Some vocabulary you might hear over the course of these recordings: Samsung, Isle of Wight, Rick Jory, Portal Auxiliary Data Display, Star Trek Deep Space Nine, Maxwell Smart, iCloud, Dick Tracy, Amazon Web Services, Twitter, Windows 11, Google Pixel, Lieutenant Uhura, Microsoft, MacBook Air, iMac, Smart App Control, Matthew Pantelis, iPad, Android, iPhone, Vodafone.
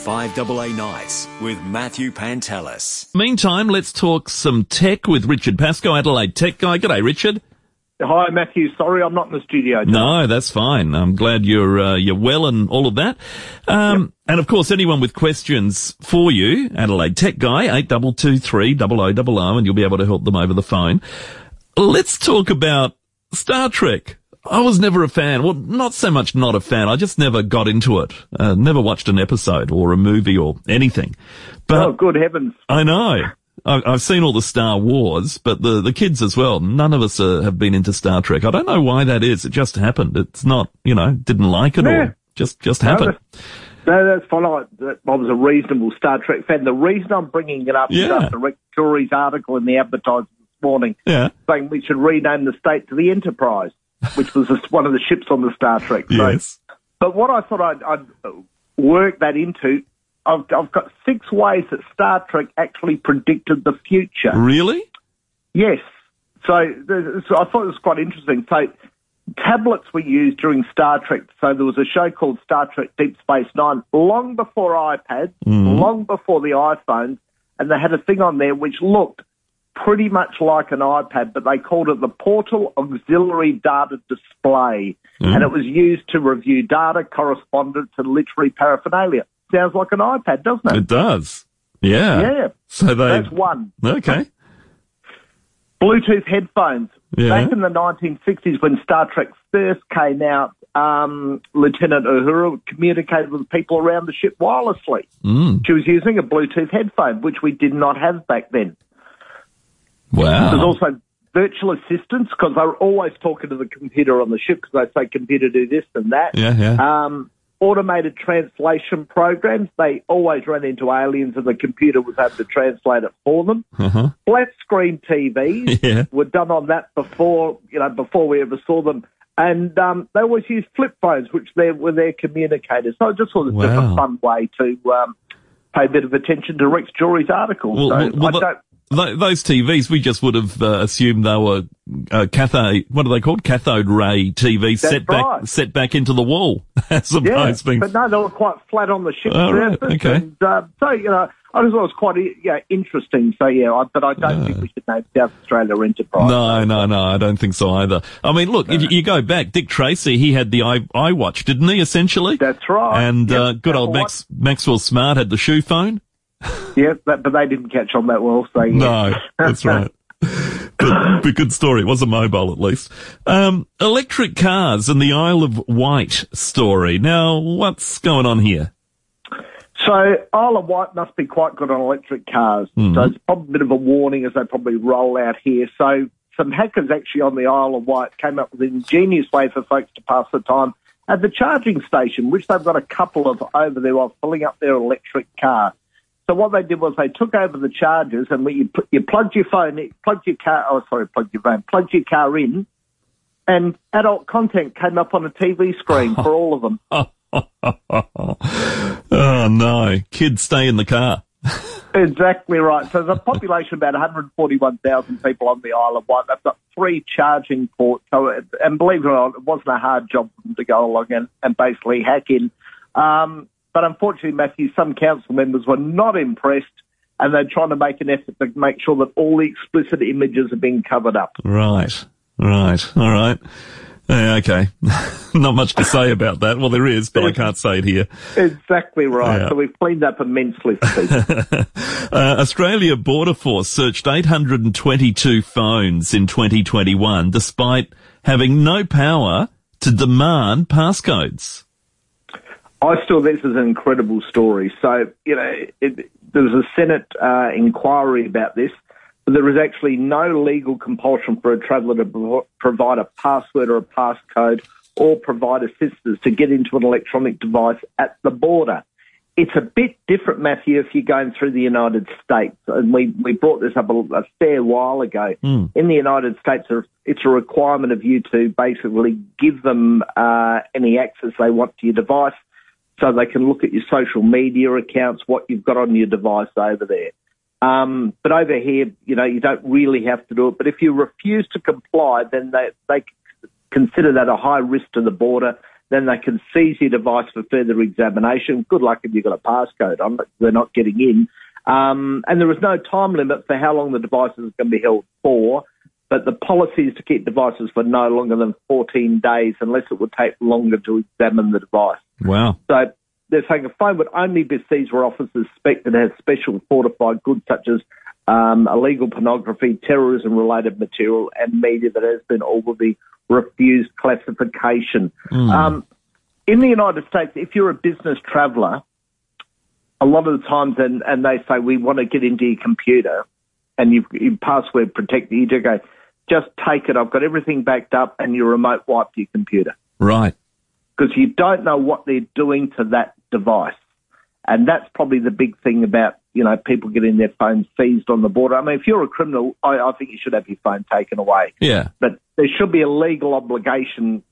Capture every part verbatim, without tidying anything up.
five double A Nights with Matthew Pantelis. Meantime, let's talk some tech with Richard Pascoe, Adelaide Tech Guy. G'day, Richard. Hi, Matthew. Sorry, I'm not in the studio today. No, that's fine. I'm glad you're uh, you're well and all of that. Um, yep. And, of course, anyone with questions for you, Adelaide Tech Guy, eight two two three, double oh double oh, and you'll be able to help them over the phone. Let's talk about Star Trek. I was never a fan. Well, not so much not a fan. I just never got into it. Uh, never watched an episode or a movie or anything. But oh, good heavens. I know. I've seen all the Star Wars, but the, the kids as well. None of us uh, have been into Star Trek. I don't know why that is. It just happened. It's not, you know, didn't like it yeah. or just, just happened. No, no, that's fine. I, I was a reasonable Star Trek fan. The reason I'm bringing it up yeah. is after Rick Jory's article in the Advertiser this morning yeah. saying we should rename the state to the Enterprise, which was one of the ships on the Star Trek. So. Yes. But what I thought I'd, I'd work that into... I've, I've got six ways that Star Trek actually predicted the future. Really? Yes. So, so I thought it was quite interesting. So tablets were used during Star Trek. So there was a show called Star Trek Deep Space Nine long before iPads, mm. long before the iPhones, and they had a thing on there which looked pretty much like an iPad, but they called it the Portal Auxiliary Data Display, mm. and it was used to review data, correspondence, and literary paraphernalia. Sounds like an iPad, doesn't it? It does. Yeah. Yeah. So they... That's one. Okay. Bluetooth headphones. Yeah. Back in the nineteen sixties when Star Trek first came out, um, Lieutenant Uhura communicated with people around the ship wirelessly. Mm. She was using a Bluetooth headphone, which we did not have back then. Wow. There's also virtual assistants, because they were always talking to the computer on the ship, because they say, computer, do this and that. Yeah, yeah. Um... Automated translation programs. They always ran into aliens and the computer was able to translate it for them. Uh-huh. Flat screen T Vs yeah. were done on that before, you know, before we ever saw them. And um, they always used flip phones, which they were their communicators. So it just was wow. a fun way to um, pay a bit of attention to Rex Jory's article. Well, so well, well, I don't... Those T Vs, we just would have uh, assumed they were uh, cathode. What are they called? Cathode ray T Vs set right. back, set back into the wall. As opposed yeah, being... but no, they were quite flat on the ship's oh, surface. Right. Okay. And, uh, so you know, I just thought it was quite yeah interesting. So yeah, I, but I don't uh, think we should name South Australia Enterprise. No, no, no, I don't think so either. I mean, look, no. if you go back, Dick Tracy, he had the i iWatch, didn't he? Essentially, that's right. And yep, uh, good old Max, Maxwell Smart had the shoe phone. yeah, but, but they didn't catch on that well. So yeah. No, that's right. But, but good story. It was a mobile, at least. Um, electric cars and the Isle of Wight story. Now, what's going on here? So Isle of Wight must be quite good on electric cars. Mm-hmm. So it's probably a bit of a warning as they probably roll out here. So some hackers actually on the Isle of Wight came up with an ingenious way for folks to pass the time at the charging station, which they've got a couple of over there while filling up their electric car. So what they did was they took over the chargers, and when you put, you plugged your phone, in, plugged your car. Oh, sorry, plugged your phone, plugged your car in, and adult content came up on a T V screen for all of them. Oh no, kids stay in the car. Exactly right. So there's a population of about one hundred forty-one thousand people on the Isle of Wight. They've got three charging ports, so, and believe it or not, it wasn't a hard job for them to go along and, and basically hack in. Um, But unfortunately, Matthew, some council members were not impressed, and they're trying to make an effort to make sure that all the explicit images are being covered up. Right, right, all right. Yeah, okay. Not much to say about that. Well, there is, but I can't say it here. Exactly right. Yeah. So we've cleaned up immensely. uh, Australia Border Force searched eight hundred twenty-two phones in twenty twenty-one, despite having no power to demand passcodes. I still think this is an incredible story. So, you know, it, there was a Senate uh, inquiry about this, but there was actually no legal compulsion for a traveller to pro- provide a password or a passcode or provide assistance to get into an electronic device at the border. It's a bit different, Matthew, if you're going through the United States. And we, we brought this up a, a fair while ago. Mm. In the United States, it's a requirement of you to basically give them uh, any access they want to your device, so they can look at your social media accounts, what you've got on your device over there. Um, but over here, you know, you don't really have to do it. But if you refuse to comply, then they, they consider that a high risk to the border Then they can seize your device for further examination. Good luck if you've got a passcode on it. They're not getting in. Um, and there is no time limit for how long the devices can be held for, but the policy is to keep devices for no longer than fourteen days unless it would take longer to examine the device. Wow. So they're saying a phone would only be seized where officers suspect it has special fortified goods such as um, illegal pornography, terrorism-related material, and media that has been or will be refused classification. Mm. Um, in the United States, if you're a business traveller, a lot of the times, and, and they say, we want to get into your computer, and you've, you've password protected, you do go, just take it, I've got everything backed up, and your remote wiped your computer. Right. Because you don't know what they're doing to that device. And that's probably the big thing about, you know, people getting their phones seized on the border. I mean, if you're a criminal, I, I think you should have your phone taken away. Yeah. But there should be a legal obligation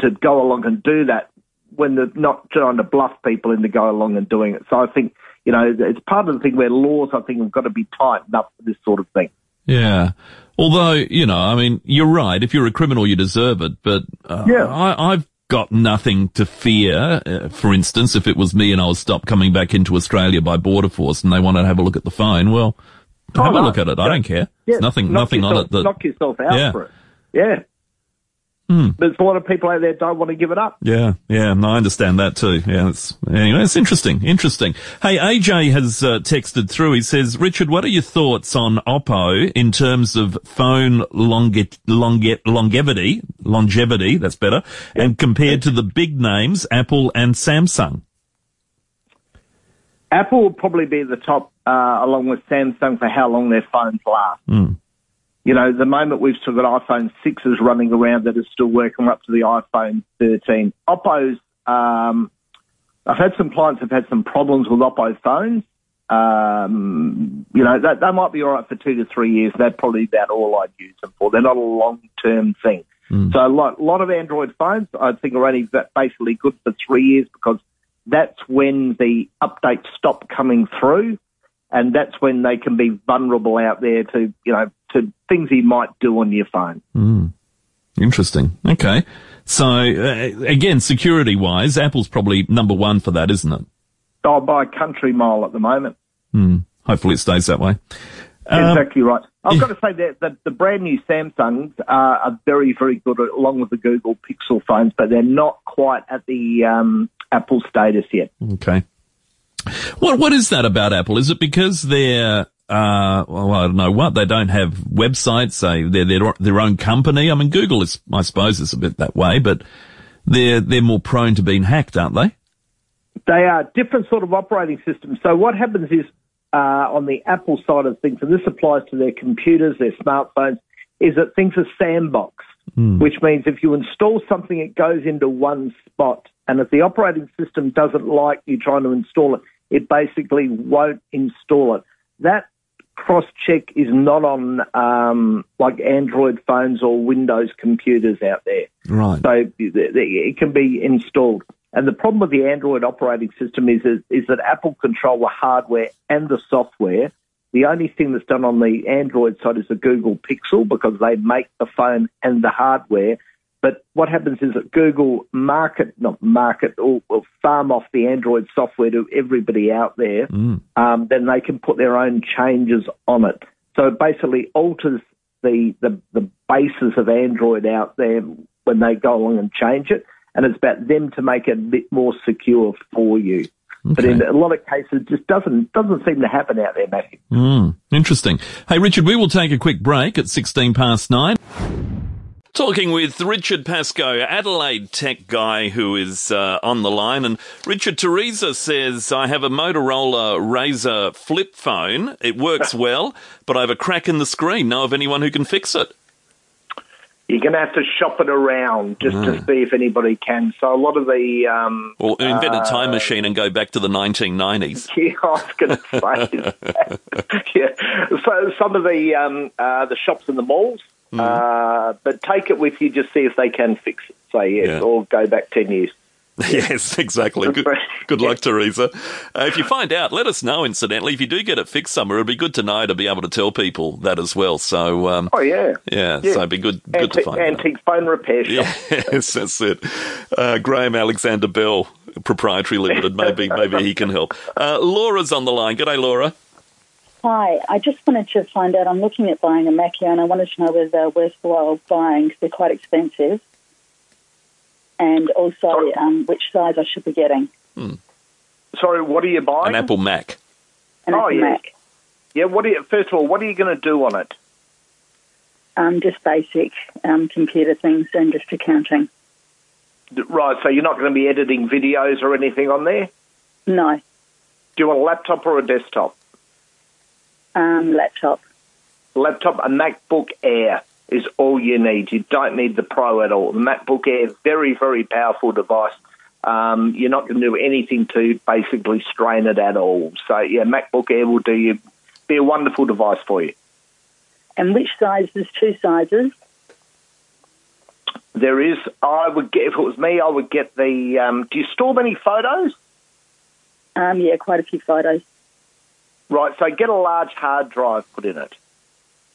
to go along and do that, when they're not trying to bluff people into going along and doing it. So I think, you know, it's part of the thing where laws, I think, have got to be tightened up for this sort of thing. Yeah. Although, you know, I mean, you're right. If you're a criminal, you deserve it. But uh, yeah. I, I've got nothing to fear. Uh, for instance, if it was me and I was stopped coming back into Australia by Border Force and they wanted to have a look at the phone, well, oh, have no. a look at it. Yeah. I don't care. Yeah. There's nothing, knock nothing yourself, on it. That, knock yourself out yeah. for it. Yeah. Mm. There's a lot of people out there don't want to give it up. Yeah, yeah, no, I understand that too. Yeah, it's, anyway, it's interesting, interesting. Hey, A J has uh, texted through. He says, Richard, what are your thoughts on Oppo in terms of phone longe- longe- longevity, longevity, that's better, yeah. and compared to the big names, Apple and Samsung? Apple will probably be at the top uh, along with Samsung for how long their phones last. Mm. You know, the moment we've still got iPhone sixes running around that are still working up to the iPhone thirteen. Oppo's, um, I've had some clients who've had some problems with Oppo phones. Um, you know, they, they might be all right for two to three years. They're probably about all I'd use them for. They're not a long-term thing. Mm. So a lot, lot of Android phones, I think, are only basically good for three years because that's when the updates stop coming through. And that's when they can be vulnerable out there to, you know, to things you might do on your phone. Mm. Interesting. Okay. So, uh, again, security-wise, Apple's probably number one for that, isn't it? Oh, by a country mile at the moment. Mm. Hopefully it stays that way. Um, exactly right. I've got to say that the, the brand-new Samsungs uh, are very, very good, along with the Google Pixel phones, but they're not quite at the um, Apple status yet. Okay. What what is that about Apple? Is it because they're uh well I don't know what they don't have websites? They they're, they're their own company. I mean Google is I suppose is a bit that way, but they're they're more prone to being hacked, aren't they? They are different sort of operating systems. So what happens is uh on the Apple side of things, and this applies to their computers, their smartphones, is that things are sandboxed, mm. which means if you install something, it goes into one spot. And if the operating system doesn't like you trying to install it, it basically won't install it. That cross-check is not on um, like Android phones or Windows computers out there. Right. So it can be installed. And the problem with the Android operating system is, is, is that Apple control the hardware and the software. The only thing that's done on the Android side is the Google Pixel because they make the phone and the hardware. But what happens is that Google market, not market, or, or farm off the Android software to everybody out there. Mm. Um, then they can put their own changes on it. So it basically alters the, the the basis of Android out there when they go along and change it. And it's about them to make it a bit more secure for you. Okay. But in a lot of cases, it just doesn't doesn't seem to happen out there, Matthew. Mm. Interesting. Hey, Richard, we will take a quick break at sixteen past nine. Talking with Richard Pascoe, Adelaide Tech Guy, who is uh, on the line. And Richard, Teresa says, I have a Motorola Razr flip phone. It works well, but I have a crack in the screen. Know of anyone who can fix it? You're going to have to shop it around just mm. to see if anybody can. So a lot of the... Um, well, invent uh, a time machine and go back to the nineteen nineties. Yeah, I was going to say that. Yeah. So some of the um, uh, the shops in the malls, Mm. Uh, but take it with you, just see if they can fix it, say yes, yeah. or go back ten years. Yes, exactly. Good, good luck, Teresa. Uh, if you find out, let us know, incidentally. If you do get it fixed somewhere, it'd be good to know to be able to tell people that as well. So, um, oh, yeah. Yeah, yeah. So it'd be good, good Ante- to find antique out. Antique phone repair shop. Yes, that's it. Uh, Graham Alexander Bell, Proprietary Limited. Maybe maybe he can help. Uh, Laura's on the line. G'day, Laura. Hi. I just wanted to find out, I'm looking at buying a Mac here, and I wanted to know whether they're worthwhile buying because they're quite expensive. And also, um, which size I should be getting. Hmm. Sorry, what are you buying? An Apple Mac. An oh, Apple yeah. Mac. Yeah. What are you? First of all, what are you going to do on it? Um, just basic um, computer things and just accounting. Right. So you're not going to be editing videos or anything on there? No. Do you want a laptop or a desktop? Um, laptop. Laptop. A MacBook Air is all you need. You don't need the Pro at all. The MacBook Air, very, very powerful device. Um, you're not going to do anything to basically strain it at all. So, yeah, MacBook Air will do you, be a wonderful device for you. And which size? There's two sizes. There is. I would get, if it was me, I would get the, um, do you store many photos? Um, yeah, quite a few photos. Right, so get a large hard drive put in it.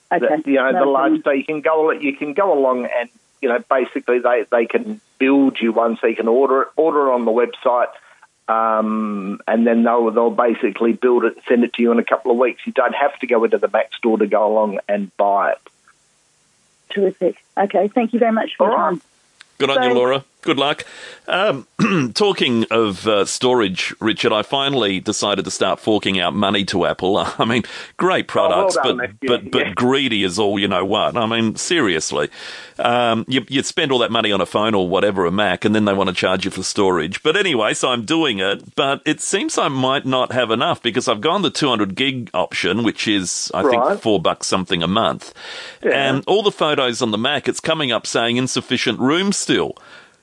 Okay. The, you know, no the large, so you can go, you can go along and, you know, basically they, they can build you one, so you can order it, order it on the website, um, and then they'll, they'll basically build it and send it to you in a couple of weeks. You don't have to go into the Mac store to go along and buy it. Terrific. Okay, thank you very much for your time. Good on you, Laura. Good luck. Um, talking of uh, storage, Richard, I finally decided to start forking out money to Apple. I mean, great products, oh, well done, but, but, but yeah. greedy is all you know what. I mean, seriously. Um, you, you spend all that money on a phone or whatever, a Mac, and then they want to charge you for storage. But anyway, so I'm doing it, but it seems I might not have enough because I've gone the two hundred gig option, which is, I right. think, four bucks something a month. Yeah. And all the photos on the Mac, it's coming up saying insufficient room still.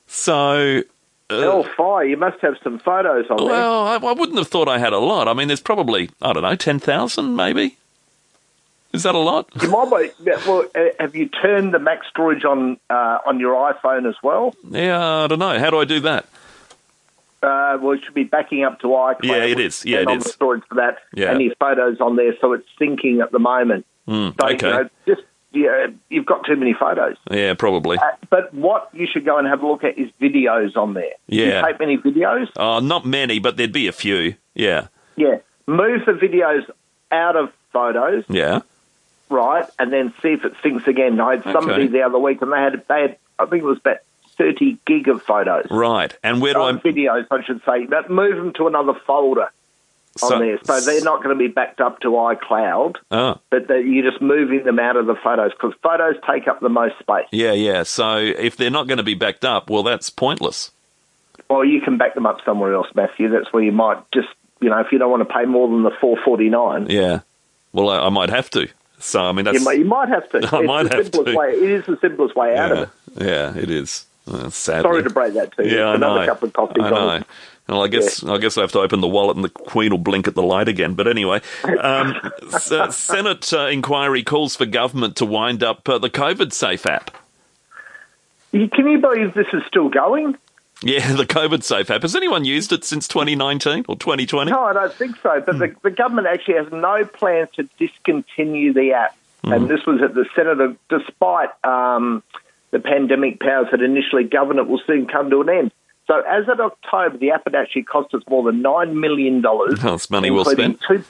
So, uh, hell fire! You must have some photos on there. Well, I, I wouldn't have thought I had a lot. I mean, there's probably I don't know, ten thousand maybe. Is that a lot? You might be, well, have you turned the Mac storage on uh, on your iPhone as well? Yeah, I don't know. How do I do that? Uh, well, it should be backing up to iCloud. Yeah, it is. Yeah, it on is. The storage for that. Yeah. And your photos on there, so it's syncing at the moment. Mm, so, okay. You know, just. Yeah, you've got too many photos. Yeah, probably. Uh, but what you should go and have a look at is videos on there. Yeah. Do you take many videos? Oh, not many, but there'd be a few. Yeah. Yeah. Move the videos out of photos. Yeah. Right, and then see if it syncs again. I had somebody okay. the other week, and they had, they had, I think it was about thirty gig of photos. Right, and where do oh, I... videos, I should say. But move them to another folder. So, on there, so they're not going to be backed up to iCloud, oh. but you're just moving them out of the photos because photos take up the most space. Yeah, yeah. So if they're not going to be backed up, well, that's pointless. Well, you can back them up somewhere else, Matthew. That's where you might just, you know, if you don't want to pay more than the four forty-nine. Yeah. Well, I, I might have to. So I mean, that's, you might, you might have to. I it's might the have simplest to. Way. It is the simplest way yeah. out of it. Yeah, it is. Uh, sadly. Sorry to break that to you. Yeah, I Another know. Cup of coffee. I dollars. know. Well, I guess yeah. I guess I have to open the wallet and the Queen will blink at the light again. But anyway, um, so Senate uh, inquiry calls for government to wind up uh, the COVIDSafe app. Can you believe this is still going? Yeah, the COVIDSafe app. Has anyone used it since twenty nineteen or twenty twenty? No, I don't think so. But the, the government actually has no plans to discontinue the app. Mm. And this was at the Senate, despite um, the pandemic powers that initially governed it will soon come to an end. So as of October, the app had actually cost us more than nine million dollars. That's money well spent. Two,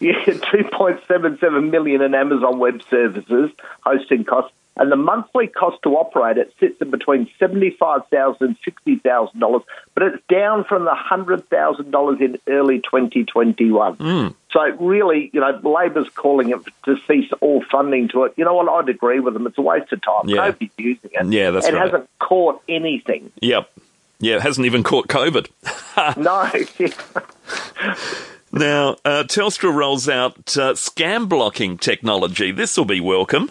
yeah, two point seven seven million dollars in Amazon Web Services hosting costs. And the monthly cost to operate it sits in between seventy-five thousand dollars and sixty thousand dollars, but it's down from the one hundred thousand dollars in early twenty twenty-one. Mm. So really, you know, Labor's calling it to cease all funding to it. You know what? I'd agree with them. It's a waste of time. Yeah. Nobody's using it. Yeah, that's it right. It hasn't caught anything. Yep. Yeah, it hasn't even caught COVID. No. Now, uh, Telstra rolls out uh, scam blocking technology. This will be welcome.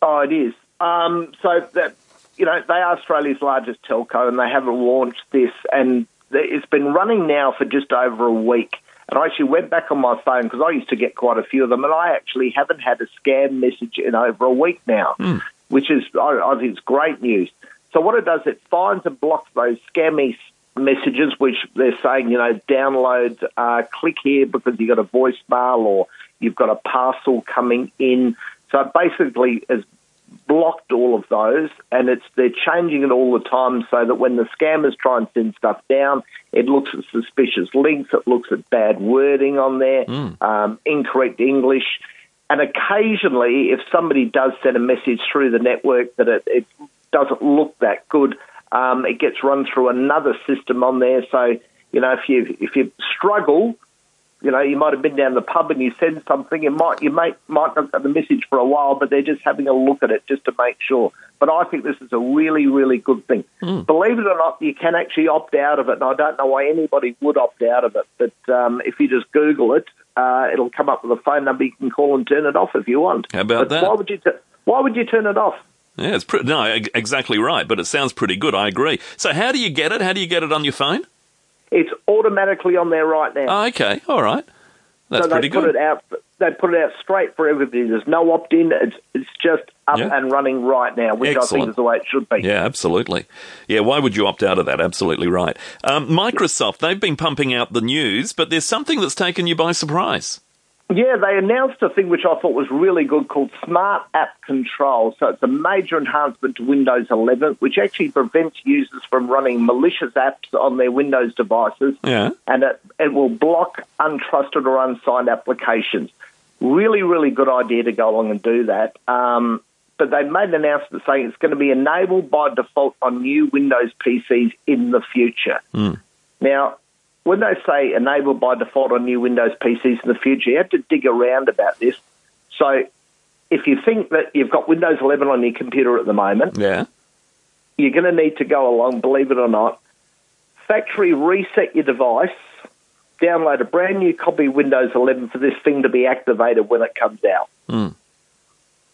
Oh, it is. Um, so, that, you know, they are Australia's largest telco and they haven't launched this. And it's been running now for just over a week. And I actually went back on my phone because I used to get quite a few of them. And I actually haven't had a scam message in over a week now, mm. which is, I, I think, it's great news. So what it does, it finds and blocks those scammy messages, which they're saying, you know, download, uh, click here because you've got a voicemail or you've got a parcel coming in. So it basically has blocked all of those, and it's they're changing it all the time so that when the scammers try and send stuff down, it looks at suspicious links, it looks at bad wording on there, mm. um, incorrect English. And occasionally, if somebody does send a message through the network that it, it doesn't look that good, um, it gets run through another system on there. So, you know, if you if you struggle, you know, you might have been down the pub and you send something. It might you might might not get the message for a while, but they're just having a look at it just to make sure. But I think this is a really, really good thing. Mm. Believe it or not, you can actually opt out of it, and I don't know why anybody would opt out of it. But um, if you just Google it, uh, it'll come up with a phone number you can call and turn it off if you want. How about but that? Why would you t- Why would you turn it off? Yeah, it's pre- no, exactly right. But it sounds pretty good. I agree. So how do you get it? How do you get it on your phone? It's automatically on there right now. Oh, okay, all right. That's so pretty good. Put it out, they put it out straight for everybody. There's no opt-in. It's, it's just up yeah. and running right now, which Excellent. I think is the way it should be. Yeah, absolutely. Yeah, why would you opt out of that? Absolutely right. Um, Microsoft, they've been pumping out the news, but there's something that's taken you by surprise. Yeah, they announced a thing which I thought was really good called Smart App Control. So it's a major enhancement to Windows eleven, which actually prevents users from running malicious apps on their Windows devices. Yeah. And it, it will block untrusted or unsigned applications. Really, really good idea to go along and do that. Um, but they made an announcement saying it's going to be enabled by default on new Windows P Cs in the future. Mm. Now, when they say enable by default on new Windows P Cs in the future, you have to dig around about this. So if you think that you've got Windows eleven on your computer at the moment, yeah, you're going to need to go along, believe it or not, factory reset your device, download a brand new copy of Windows eleven for this thing to be activated when it comes out, mm.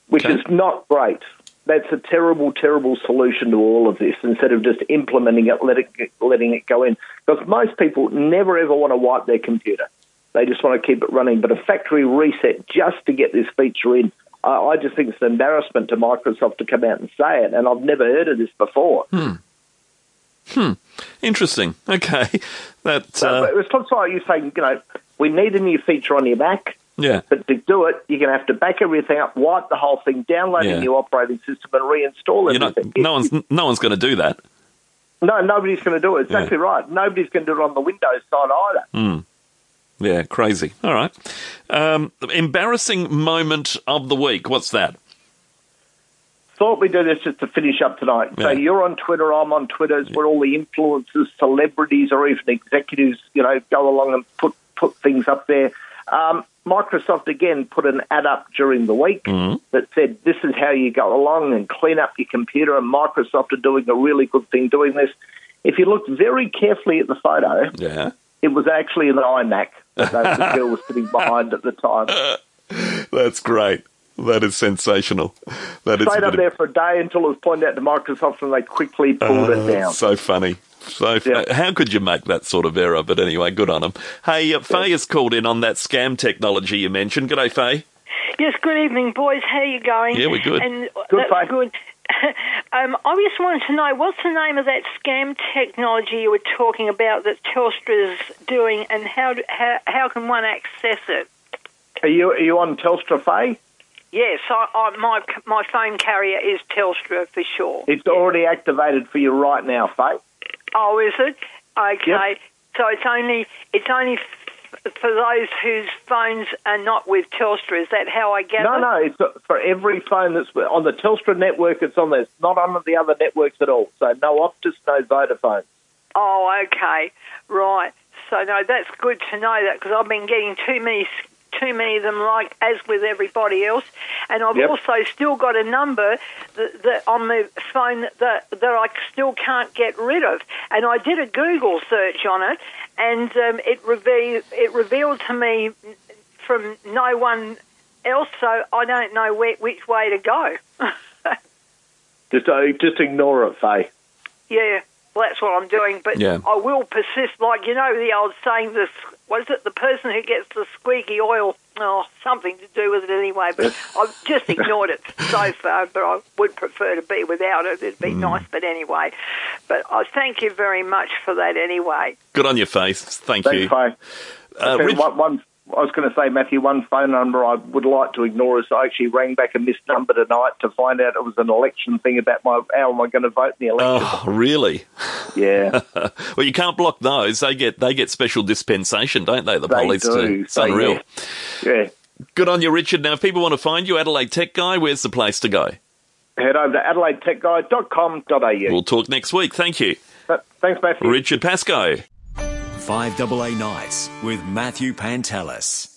which okay. is not great. That's a terrible, terrible solution to all of this. Instead of just implementing it, let it letting it go in, because most people never ever want to wipe their computer; they just want to keep it running. But a factory reset just to get this feature in, I, I just think it's an embarrassment to Microsoft to come out and say it. And I've never heard of this before. Hmm. Hmm. Interesting. Okay. That uh... uh, it's not like you're saying, you know, we need a new feature on your Mac. Yeah. But to do it, you're going to have to back everything up, wipe the whole thing, download yeah. a new operating system and reinstall it. Not, no, one's, no one's going to do that. No, nobody's going to do it. Exactly yeah. right. Nobody's going to do it on the Windows side either. Mm. Yeah, crazy. All right. Um, embarrassing moment of the week. What's that? Thought we'd do this just to finish up tonight. Yeah. So you're on Twitter, I'm on Twitter. It's yeah. where all the influencers, celebrities or even executives, you know, go along and put, put things up there. Um, Microsoft, again, put an ad up during the week mm-hmm. that said, this is how you go along and clean up your computer, and Microsoft are doing a really good thing doing this. If you look very carefully at the photo, yeah. it was actually an iMac that the girl was sitting behind at the time. That's great. That is sensational. That Stayed is up there of... for a day until it was pointed out to Microsoft and they quickly pulled uh, it down. So funny. So, yeah. How could you make that sort of error? But anyway, good on them. Hey, uh, Faye has called in on that scam technology you mentioned. G'day, Faye. Yes, good evening, boys. How are you going? Yeah, we're good. And good, Faye. Good. um, I just wanted to know, what's the name of that scam technology you were talking about that Telstra's doing, and how how, how can one access it? Are you, are you on Telstra, Faye? Yes, I, I, my my phone carrier is Telstra for sure. It's yes. already activated for you right now, Faye. Oh, is it? Okay. Yep. So it's only it's only f- for those whose phones are not with Telstra. Is that how I get no, it? No, no. It's for every phone that's on the Telstra network. It's on there. It's not on the other networks at all. So no Optus, no Vodafone. Oh, okay, right. So no, that's good to know that because I've been getting too many too many of them, like as with everybody else. And I've yep. also still got a number that, that on the phone that, that I still can't get rid of. And I did a Google search on it, and um, it, reve- it revealed to me from no one else, so I don't know where, which way to go. just, uh, just ignore it, Faye. Yeah, well, that's what I'm doing, but yeah. I will persist. Like, you know, the old saying, this, what is it, the person who gets the squeaky oil oh, something to do with it anyway, but I've just ignored it so far, but I would prefer to be without it. It'd be mm. nice, but anyway. But I thank you very much for that anyway. Good on your face. Thank Thanks, you. Faye. Uh, Rich- one, one, I was going to say, Matthew, one phone number I would like to ignore is I actually rang back a missed number tonight to find out it was an election thing about my how am I going to vote in the election. Oh, really? Yeah. Well, you can't block those. They get they get special dispensation, don't they, the they police do. do. It's they, unreal. Yeah. yeah. Good on you, Richard. Now, if people want to find you, Adelaide Tech Guy, where's the place to go? Head over to adelaide tech guy dot com dot a u. We'll talk next week. Thank you. But, thanks, Matthew. Richard Pascoe. five double A Nights with Matthew Pantelis.